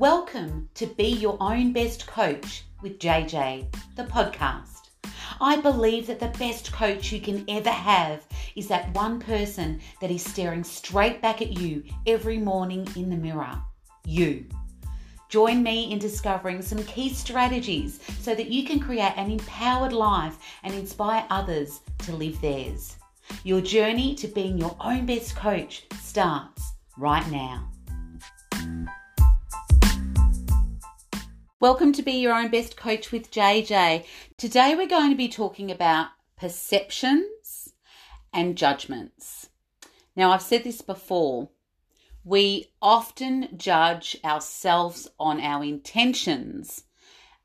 Welcome to Be Your Own Best Coach with JJ, the podcast. I believe that the best coach you can ever have is that one person that is staring straight back at you every morning in the mirror, you. Join me in discovering some key strategies so that you can create an empowered life and inspire others to live theirs. Your journey to being your own best coach starts right now. Welcome to Be Your Own Best Coach with JJ. Today we're going to be talking about perceptions and judgments. Now, I've said this before. We often judge ourselves on our intentions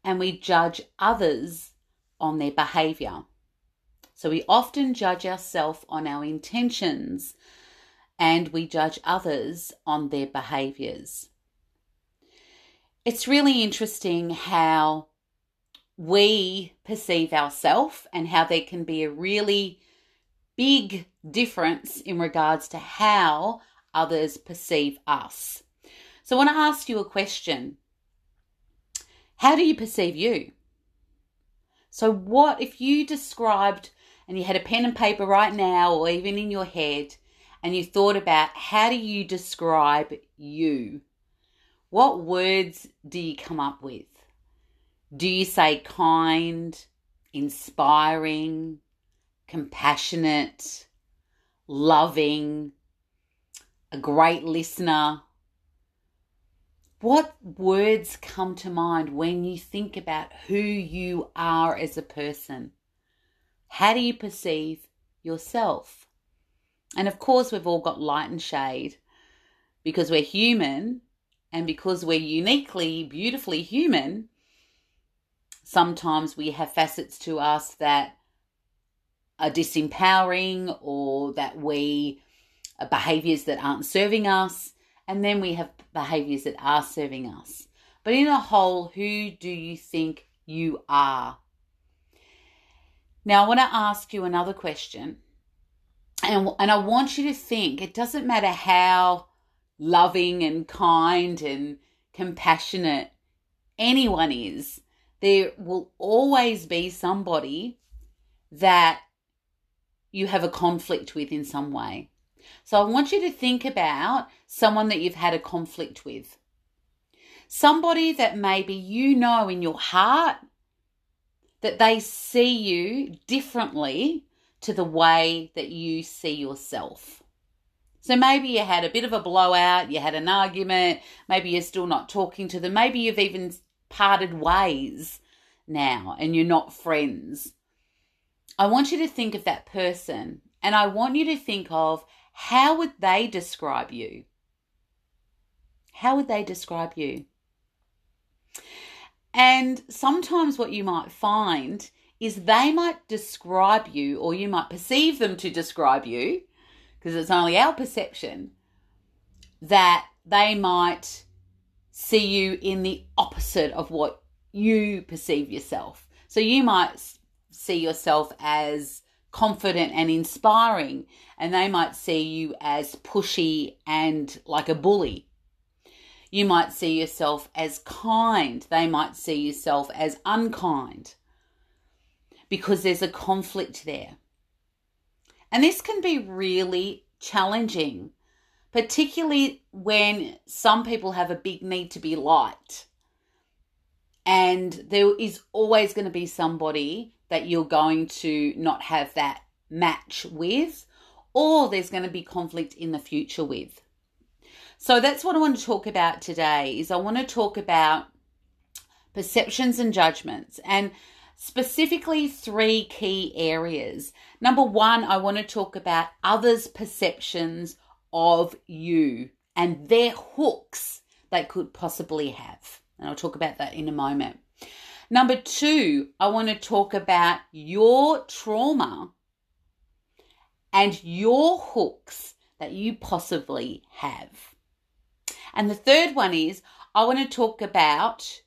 and we judge others on their behavior. So we often judge ourselves on our intentions and we judge others on their behaviors. It's really interesting how we perceive ourselves and how there can be a really big difference in regards to how others perceive us. So I want to ask you a question. How do you perceive you? So what if you described, and you had a pen and paper right now, or even in your head, and you thought about how do you describe you? What words do you come up with? Do you say kind, inspiring, compassionate, loving, a great listener? What words come to mind when you think about who you are as a person? How do you perceive yourself? And of course, we've all got light and shade because we're human and because we're uniquely, beautifully human. Sometimes we have facets to us that are disempowering or that we behaviors that aren't serving us, and then we have behaviors that are serving us. But in a whole, who do you think you are? Now, I want to ask you another question, and I want you to think, it doesn't matter how loving and kind and compassionate anyone is, there will always be somebody that you have a conflict with in some way. So I want you to think about someone that you've had a conflict with. Somebody that maybe you know in your heart that they see you differently to the way that you see yourself. So maybe you had a bit of a blowout, you had an argument, maybe you're still not talking to them, maybe you've even parted ways now and you're not friends. I want you to think of that person and I want you to think of how would they describe you? How would they describe you? And sometimes what you might find is they might describe you, or you might perceive them to describe you, because it's only our perception, that they might see you in the opposite of what you perceive yourself. So you might see yourself as confident and inspiring, and they might see you as pushy and like a bully. You might see yourself as kind, they might see yourself as unkind, because there's a conflict there. And this can be really challenging, particularly when some people have a big need to be liked, and there is always going to be somebody that you're going to not have that match with, or there's going to be conflict in the future with. So that's what I want to talk about today, is I want to talk about perceptions and judgments, and specifically three key areas. Number one, I want to talk about others' perceptions of you and their hooks they could possibly have. And I'll talk about that in a moment. Number two, I want to talk about your trauma and your hooks that you possibly have. And the third one is I want to talk about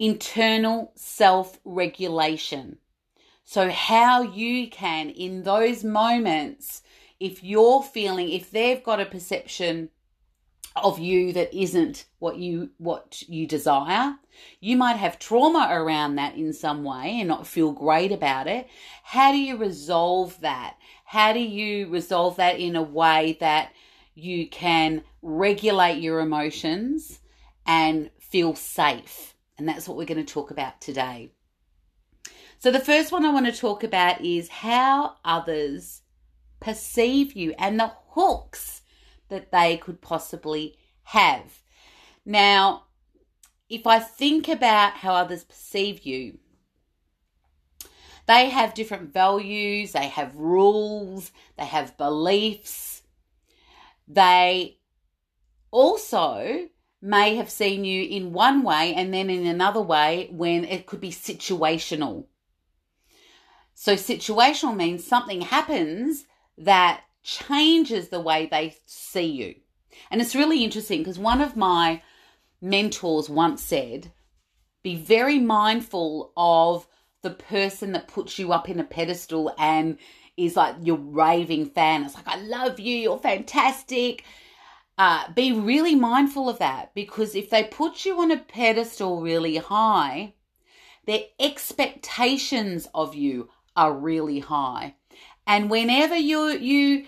internal self-regulation. So how you can, in those moments, if they've got a perception of you that isn't what you desire. You might have trauma around that in some way and not feel great about it. How do you resolve that? How do you resolve that in a way that you can regulate your emotions and feel safe? And that's what we're going to talk about today. So the first one I want to talk about is how others perceive you and the hooks that they could possibly have. Now, if I think about how others perceive you, they have different values, they have rules, they have beliefs. They also may have seen you in one way and then in another way when it could be situational. So situational means something happens that changes the way they see you. And it's really interesting because one of my mentors once said, be very mindful of the person that puts you up in a pedestal and is like your raving fan. It's like, I love you, you're fantastic. Be really mindful of that, because if they put you on a pedestal really high, their expectations of you are really high. And whenever you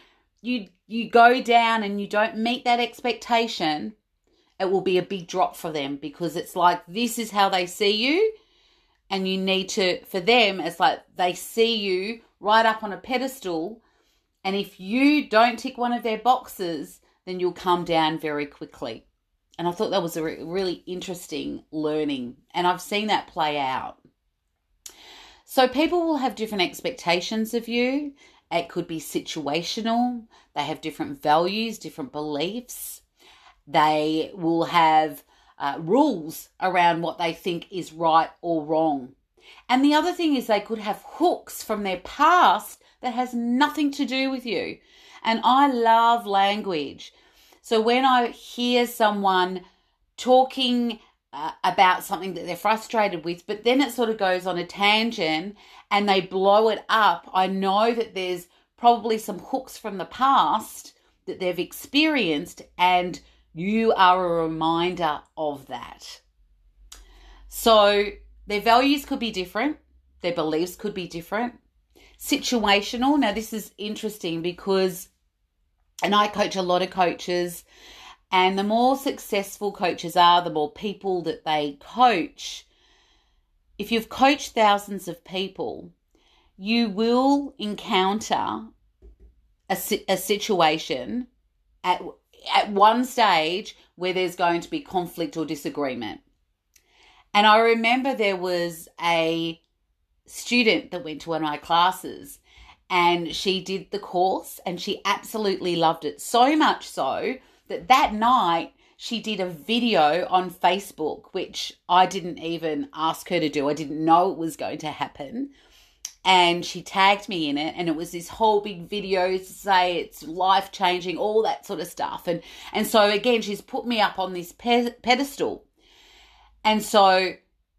go down and you don't meet that expectation, it will be a big drop for them, because it's like, this is how they see you. And you need to, for them, it's like they see you right up on a pedestal. And if you don't tick one of their boxes, then you'll come down very quickly. And I thought that was a really interesting learning. And I've seen that play out. So people will have different expectations of you. It could be situational. They have different values, different beliefs. They will have rules around what they think is right or wrong. And the other thing is they could have hooks from their past that has nothing to do with you. And I love language. So when I hear someone talking about something that they're frustrated with, but then it sort of goes on a tangent and they blow it up, I know that there's probably some hooks from the past that they've experienced, and you are a reminder of that. So their values could be different, their beliefs could be different. Situational, now this is interesting because, and I coach a lot of coaches, and the more successful coaches are, the more people that they coach. If you've coached thousands of people, you will encounter a situation at one stage where there's going to be conflict or disagreement. And I remember there was a student that went to one of my classes, and she did the course and she absolutely loved it, so much so that night she did a video on Facebook, which I didn't even ask her to do. I didn't know it was going to happen. And she tagged me in it, and it was this whole big video to say it's life-changing, all that sort of stuff. And so, again, she's put me up on this pedestal. And so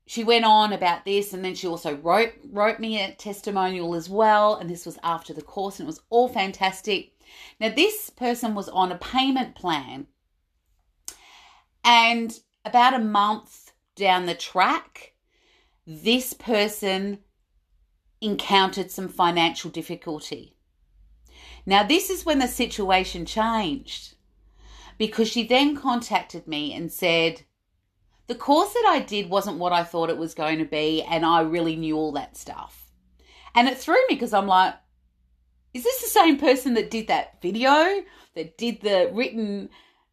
she went on about this, and then she also wrote me a testimonial as well, and this was after the course, and it was all fantastic. Now, this person was on a payment plan, and about a month down the track, this person encountered some financial difficulty. Now, this is when the situation changed, because she then contacted me and said, the course that I did wasn't what I thought it was going to be, and I really knew all that stuff. And it threw me, because I'm like, is this the same person that did that video, that did the written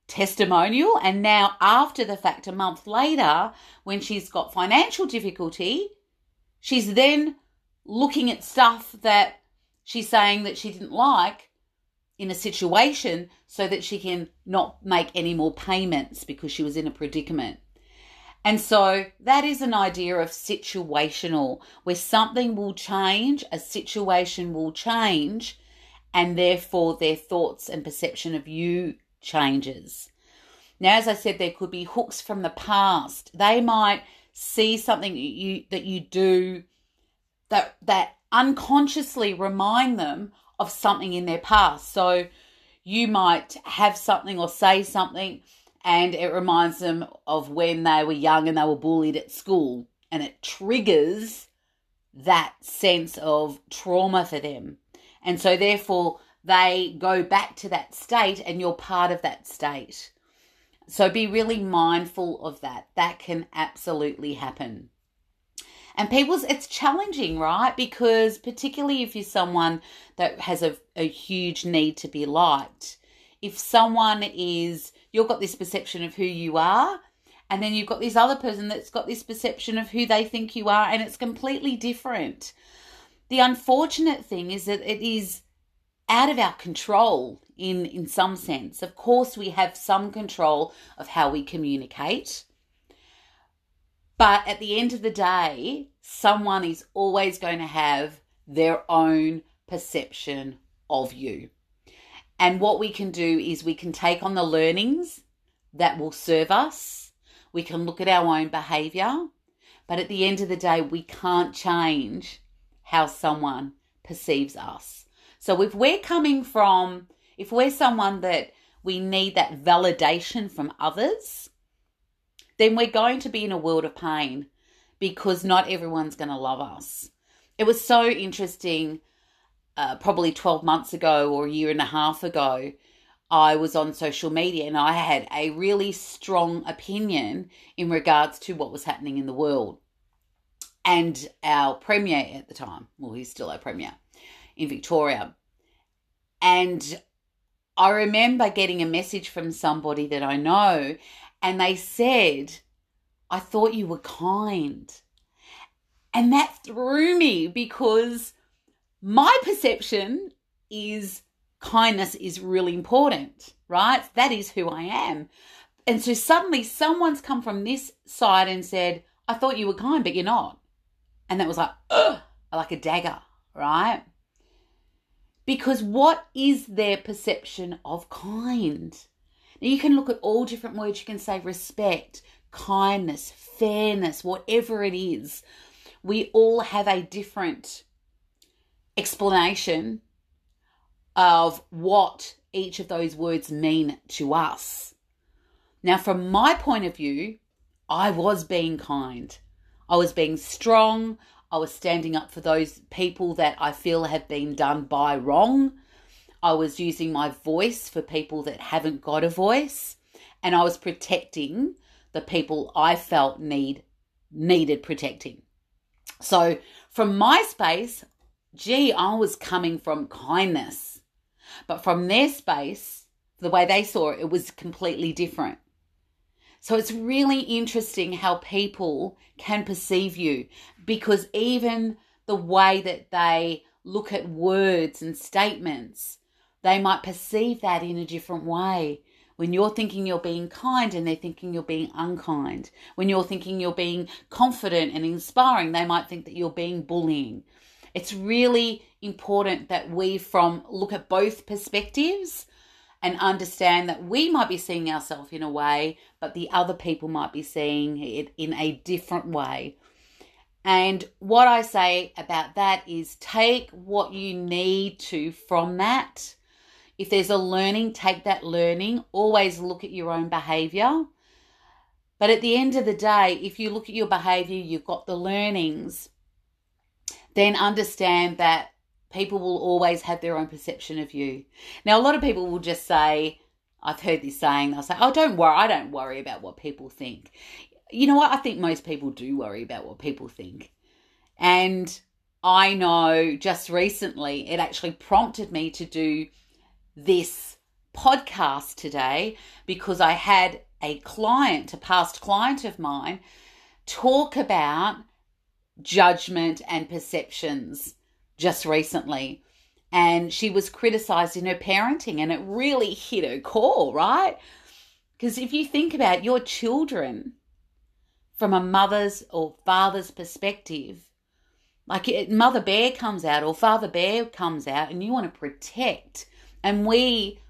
testimonial, and now after the fact, a month later, when she's got financial difficulty, she's then looking at stuff that she's saying that she didn't like in a situation so that she can not make any more payments because she was in a predicament. And so that is an idea of situational, where something will change, a situation will change, and therefore their thoughts and perception of you changes. Now, as I said, there could be hooks from the past. They might see something that you do that unconsciously remind them of something in their past. So you might have something or say something and it reminds them of when they were young and they were bullied at school, and it triggers that sense of trauma for them. And so therefore they go back to that state and you're part of that state. So be really mindful of that. That can absolutely happen. And it's challenging, right? Because particularly if you're someone that has a huge need to be liked, if you've got this perception of who you are, and then you've got this other person that's got this perception of who they think you are, and it's completely different. The unfortunate thing is that it is out of our control in some sense. Of course, we have some control of how we communicate. But at the end of the day, someone is always going to have their own perception of you. And what we can do is we can take on the learnings that will serve us. We can look at our own behavior. But at the end of the day, we can't change how someone perceives us. So if we're someone that we need that validation from others, then we're going to be in a world of pain because not everyone's going to love us. It was so interesting, probably 12 months ago or a year and a half ago, I was on social media and I had a really strong opinion in regards to what was happening in the world. And our premier at the time, well, he's still our premier in Victoria. And I remember getting a message from somebody that I know, and they said, "I thought you were kind." And that threw me because my perception is kindness is really important, right? That is who I am. And so suddenly someone's come from this side and said, "I thought you were kind, but you're not." And that was like, ugh, like a dagger, right? Because what is their perception of kind? You can look at all different words. You can say respect, kindness, fairness, whatever it is. We all have a different explanation of what each of those words mean to us. Now, from my point of view, I was being kind. I was being strong. I was standing up for those people that I feel have been done by wrong. I was using my voice for people that haven't got a voice, and I was protecting the people I felt needed protecting. So from my space, I was coming from kindness. But from their space, the way they saw it, it was completely different. So it's really interesting how people can perceive you, because even the way that they look at words and statements, they might perceive that in a different way. When you're thinking you're being kind and they're thinking you're being unkind. When you're thinking you're being confident and inspiring, they might think that you're being bullying. It's really important that we look at both perspectives and understand that we might be seeing ourselves in a way, but the other people might be seeing it in a different way. And what I say about that is take what you need to from that. If there's a learning, take that learning. Always look at your own behavior. But at the end of the day, if you look at your behavior, you've got the learnings, then understand that people will always have their own perception of you. Now, a lot of people will just say, I've heard this saying, they'll say, "Oh, don't worry. I don't worry about what people think." You know what? I think most people do worry about what people think. And I know just recently it actually prompted me to do this podcast today because I had a past client of mine, talk about judgment and perceptions just recently. And she was criticized in her parenting, and it really hit her core, right? Because if you think about your children from a mother's or father's perspective, like Mother Bear comes out or Father Bear comes out, and you want to protect. And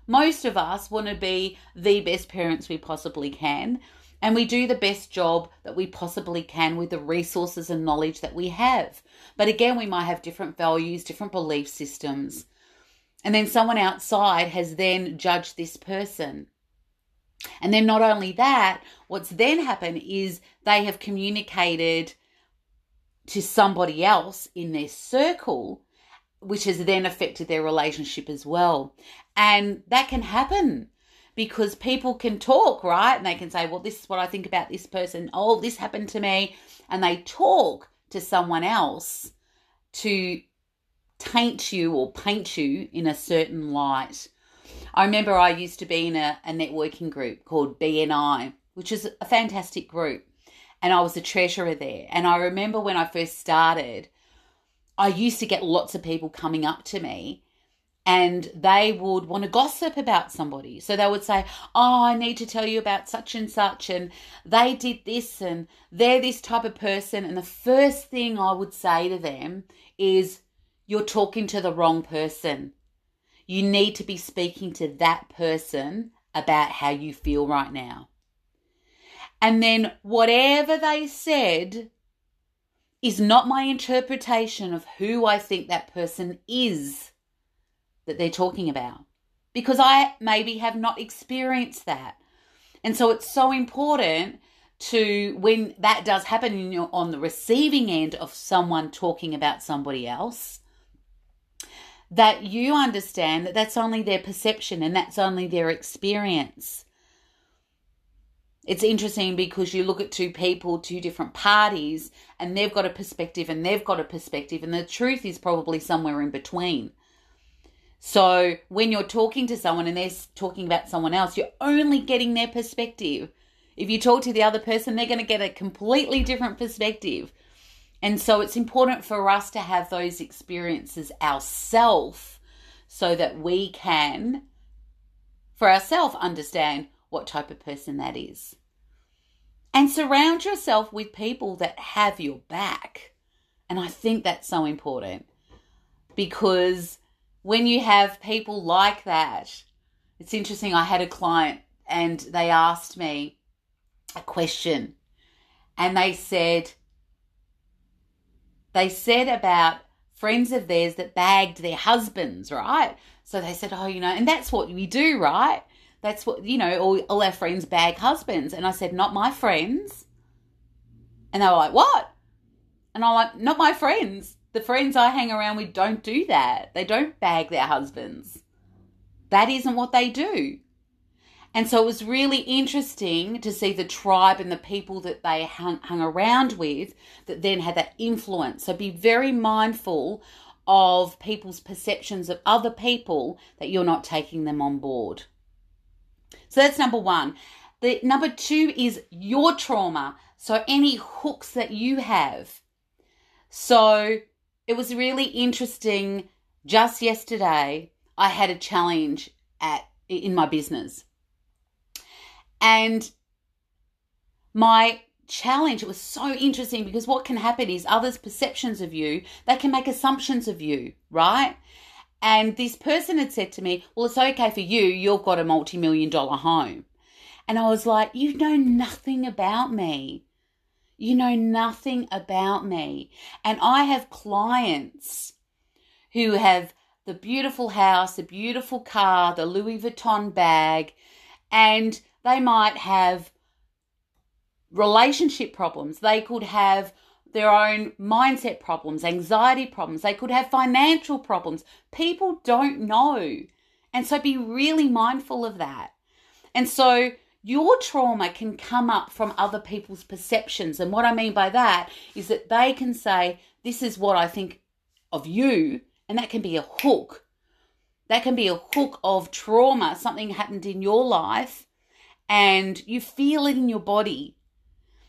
most of us want to be the best parents we possibly can. And we do the best job that we possibly can with the resources and knowledge that we have. But again, we might have different values, different belief systems. And then someone outside has then judged this person. And then not only that, what's then happened is they have communicated to somebody else in their circle, which has then affected their relationship as well. And that can happen because people can talk, right? And they can say, well, this is what I think about this person. Oh, this happened to me. And they talk to someone else to taint you or paint you in a certain light. I remember I used to be in a networking group called BNI, which is a fantastic group. And I was the treasurer there. And I remember when I first started, I used to get lots of people coming up to me and they would want to gossip about somebody. So they would say, oh, I need to tell you about such and such, and they did this, and they're this type of person. And the first thing I would say to them is, you're talking to the wrong person. You need to be speaking to that person about how you feel right now. And then whatever they said is not my interpretation of who I think that person is that they're talking about, because I maybe have not experienced that. And so it's so important to, when that does happen and you're on the receiving end of someone talking about somebody else, that you understand that that's only their perception and that's only their experience. It's interesting because you look at two people, two different parties, and they've got a perspective and they've got a perspective, and the truth is probably somewhere in between. So when you're talking to someone and they're talking about someone else, you're only getting their perspective. If you talk to the other person, they're going to get a completely different perspective. And so it's important for us to have those experiences ourselves so that we can, for ourselves, understand what type of person that is. And surround yourself with people that have your back. And I think that's so important, because when you have people like that, it's interesting. I had a client and they asked me a question, and they said about friends of theirs that bagged their husbands, right? So they said, oh, you know, and that's what we do, right? That's what, you know, all our friends bag husbands. And I said, not my friends. And they were like, what? And I'm like, not my friends. The friends I hang around with don't do that. They don't bag their husbands. That isn't what they do. And so it was really interesting to see the tribe and the people that they hung around with that then had that influence. So be very mindful of people's perceptions of other people, that you're not taking them on board. So that's number one. The number two is your trauma. So any hooks that you have. So it was really interesting. Just yesterday, I had a challenge in my business. And my challenge, it was so interesting, because what can happen is others' perceptions of you, they can make assumptions of you, right? And this person had said to me, well, it's okay for you, you've got a multi-million-dollar home. And I was like, you know nothing about me. You know nothing about me. And I have clients who have the beautiful house, the beautiful car, the Louis Vuitton bag, and they might have relationship problems. They could have their own mindset problems, anxiety problems. They could have financial problems. People don't know. And so be really mindful of that. And so your trauma can come up from other people's perceptions. And what I mean by that is that they can say, this is what I think of you. And that can be a hook. That can be a hook of trauma. Something happened in your life and you feel it in your body.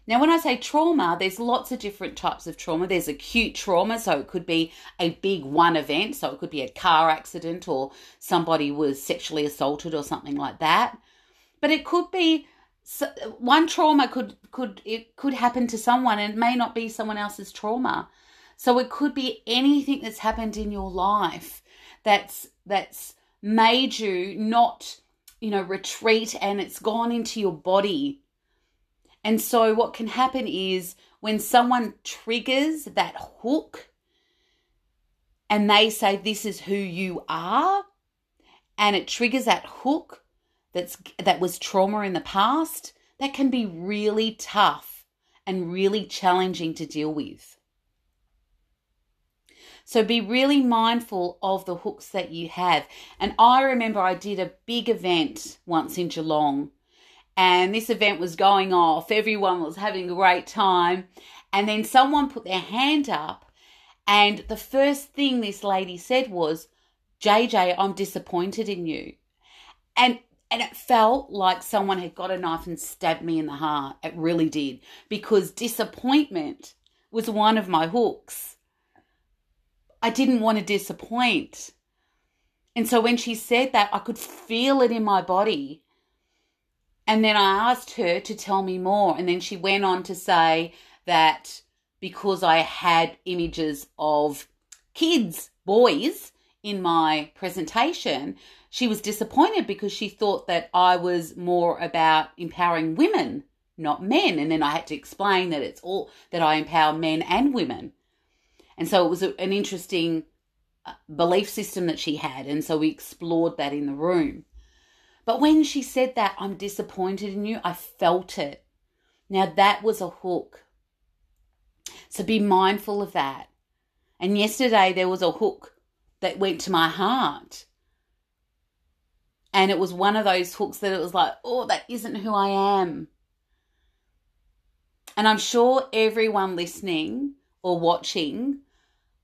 Now, when I say trauma, there's lots of different types of trauma. There's acute trauma, so it could be a big one event. So it could be a car accident or somebody was sexually assaulted or something like that. But it could be one trauma could happen to someone, and it may not be someone else's trauma. So it could be anything that's happened in your life that's made you not, you know, retreat, and it's gone into your body. And so what can happen is when someone triggers that hook and they say, this is who you are, and it triggers that hook, that was trauma in the past, that can be really tough and really challenging to deal with. So be really mindful of the hooks that you have. And I remember I did a big event once in Geelong, and this event was going off. Everyone was having a great time. And then someone put their hand up, and the first thing this lady said was, "JJ, I'm disappointed in you." And it felt like someone had got a knife and stabbed me in the heart. It really did, because disappointment was one of my hooks. I didn't want to disappoint. And so when she said that, I could feel it in my body. And then I asked her to tell me more. And then she went on to say that because I had images of kids, boys, in my presentation, she was disappointed because she thought that I was more about empowering women, not men. And then I had to explain that it's all that I empower men and women. And so it was an interesting belief system that she had. And so we explored that in the room. But when she said that, "I'm disappointed in you," I felt it. Now that was a hook. So be mindful of that. And yesterday there was a hook that went to my heart. And it was one of those hooks that it was like, "Oh, that isn't who I am." And I'm sure everyone listening or watching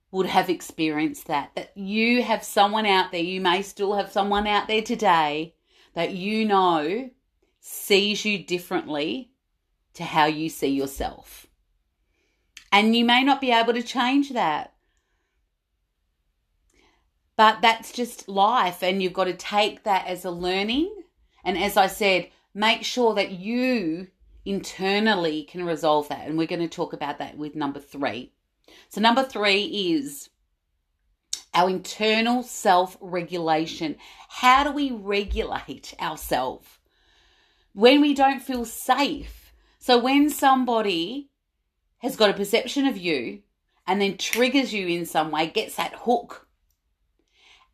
would have experienced that you have someone out there, you may still have someone out there today that you know sees you differently to how you see yourself. And you may not be able to change that. But that's just life, and you've got to take that as a learning. And as I said, make sure that you internally can resolve that. And we're going to talk about that with number 3. So number 3 is our internal self-regulation. How do we regulate ourselves when we don't feel safe? So when somebody has got a perception of you and then triggers you in some way, gets that hook,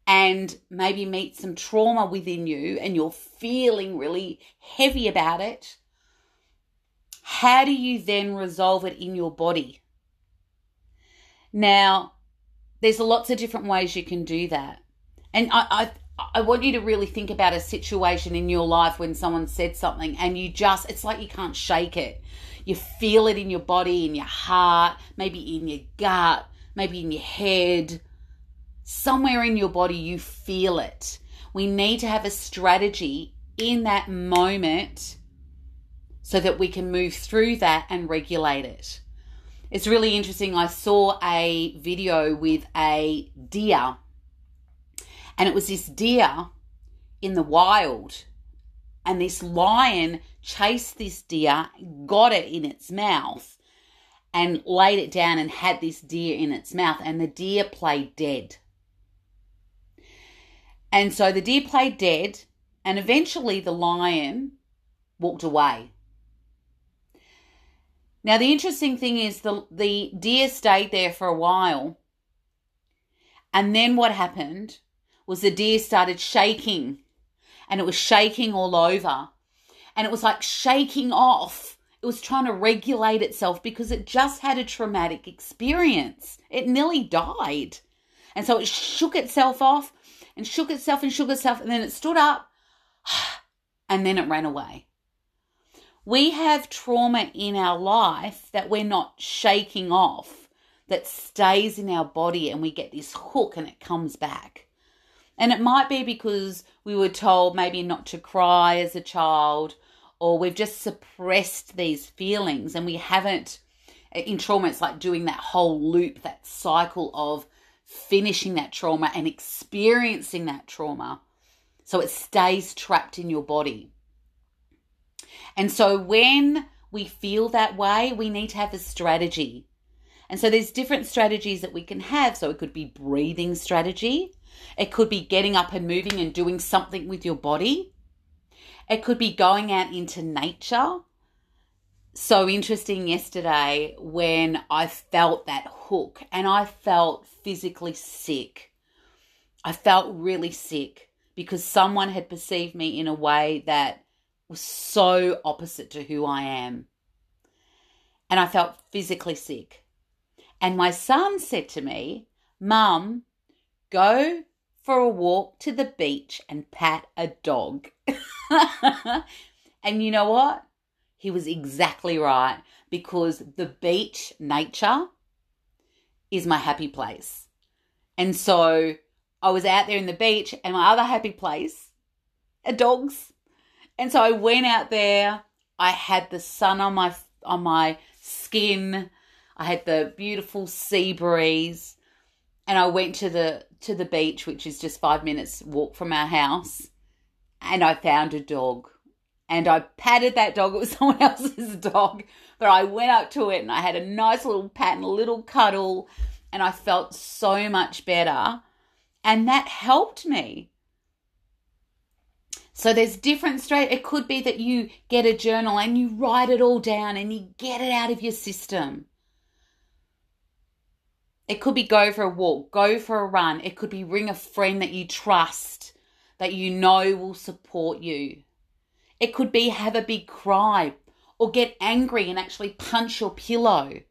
and maybe meet some trauma within you and you're feeling really heavy about it, how do you then resolve it in your body? Now, there's lots of different ways you can do that. And I want you to really think about a situation in your life when someone said something and you just, it's like you can't shake it. You feel it in your body, in your heart, maybe in your gut, maybe in your head. Somewhere in your body, you feel it. We need to have a strategy in that moment so that we can move through that and regulate it. It's really interesting. I saw a video with a deer, and it was this deer in the wild, and this lion chased this deer, got it in its mouth, and laid it down and had this deer in its mouth, and the deer played dead. And so the deer played dead, and eventually the lion walked away. Now, the interesting thing is the deer stayed there for a while. And then what happened was the deer started shaking, and it was shaking all over. And it was like shaking off. It was trying to regulate itself because it just had a traumatic experience. It nearly died. And so it shook itself off. And shook itself and shook itself, and then it stood up, and then it ran away. We have trauma in our life that we're not shaking off, that stays in our body, and we get this hook and it comes back. And it might be because we were told maybe not to cry as a child, or we've just suppressed these feelings and we haven't. In trauma, it's like doing that whole loop, that cycle of finishing that trauma and experiencing that trauma, so it stays trapped in your body. And so when we feel that way, we need to have a strategy. And so there's different strategies that we can have. So it could be breathing strategy. It could be getting up and moving and doing something with your body. It could be going out into nature. So interesting yesterday when I felt that hook and I felt physically sick. I felt really sick because someone had perceived me in a way that was so opposite to who I am. And I felt physically sick. And my son said to me, "Mum, go for a walk to the beach and pat a dog." And you know what? He was exactly right, because the beach, nature, is my happy place. And so I was out there in the beach, and my other happy place are dogs. And so I went out there. I had the sun on my skin. I had the beautiful sea breeze, and I went to the beach, which is just 5 minutes walk from our house, and I found a dog. And I patted that dog. It was someone else's dog. But I went up to it and I had a nice little pat and a little cuddle. And I felt so much better. And that helped me. So there's different strategies. It could be that you get a journal and you write it all down and you get it out of your system. It could be go for a walk, go for a run. It could be ring a friend that you trust, that you know will support you. It could be have a big cry or get angry and actually punch your pillow.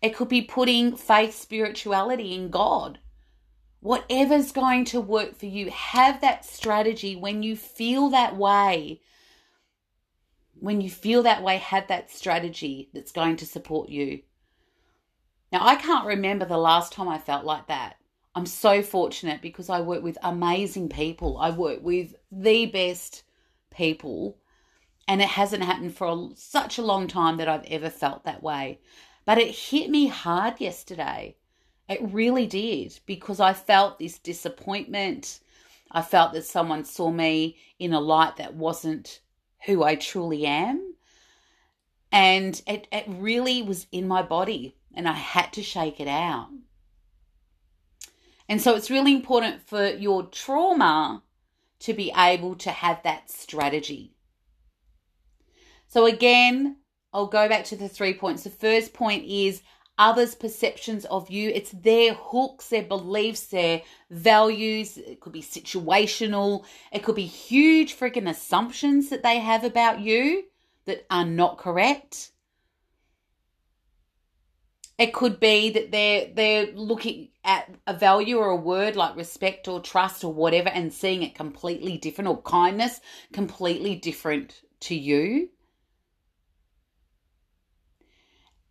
It could be putting faith, spirituality in God. Whatever's going to work for you, have that strategy. When you feel that way, have that strategy that's going to support you. Now, I can't remember the last time I felt like that. I'm so fortunate because I work with amazing people. I work with the best people, and it hasn't happened for such a long time that I've ever felt that way. But it hit me hard yesterday. It really did, because I felt this disappointment. I felt that someone saw me in a light that wasn't who I truly am. And it really was in my body, and I had to shake it out. And so it's really important for your trauma to be able to have that strategy. So again, I'll go back to the 3 points. The first point is others' perceptions of you. It's their hooks, their beliefs, their values. It could be situational. It could be huge freaking assumptions that they have about you that are not correct. It could be that they're looking at a value or a word like respect or trust or whatever and seeing it completely different, or kindness completely different to you.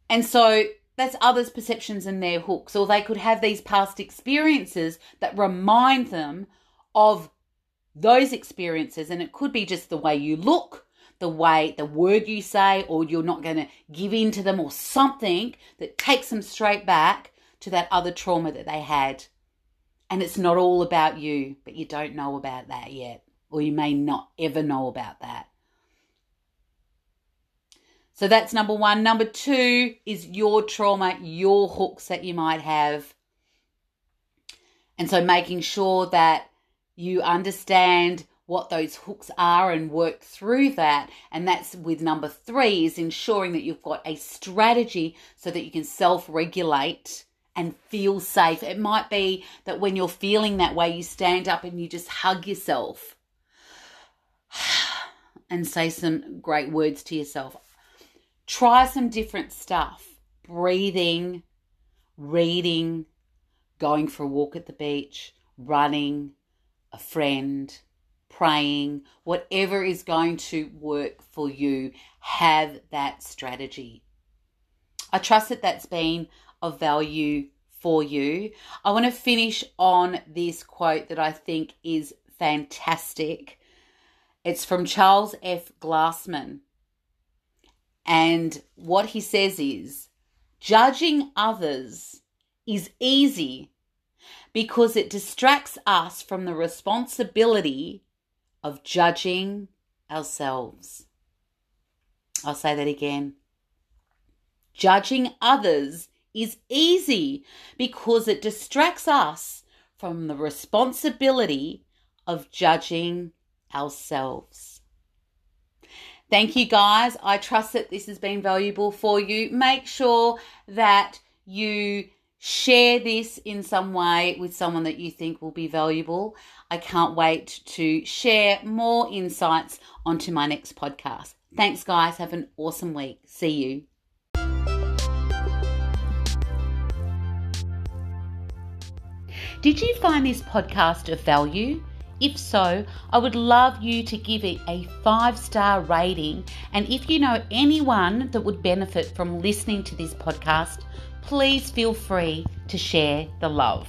And so that's others' perceptions and their hooks. Or they could have these past experiences that remind them of those experiences. And it could be just the way you look, the word you say, or you're not going to give in to them, or something that takes them straight back to that other trauma that they had. And it's not all about you, but you don't know about that yet, or you may not ever know about that. So that's number one. Number two is your trauma, your hooks that you might have. And so making sure that you understand what those hooks are and work through that. And that's with number three, is ensuring that you've got a strategy so that you can self-regulate and feel safe. It might be that when you're feeling that way, you stand up and you just hug yourself and say some great words to yourself. Try some different stuff. Breathing, reading, going for a walk at the beach, running, a friend, praying, whatever is going to work for you, have that strategy. I trust that that's been of value for you. I want to finish on this quote that I think is fantastic. It's from Charles F. Glassman. And what he says is, judging others is easy because it distracts us from the responsibility of judging ourselves. I'll say that again. Judging others is easy because it distracts us from the responsibility of judging ourselves. Thank you, guys. I trust that this has been valuable for you. Make sure that you Share this in some way with someone that you think will be valuable. I can't wait to share more insights onto my next podcast. Thanks, guys. Have an awesome week. See you. Did you find this podcast of value? If so, I would love you to give it a 5-star rating. And if you know anyone that would benefit from listening to this podcast, please feel free to share the love.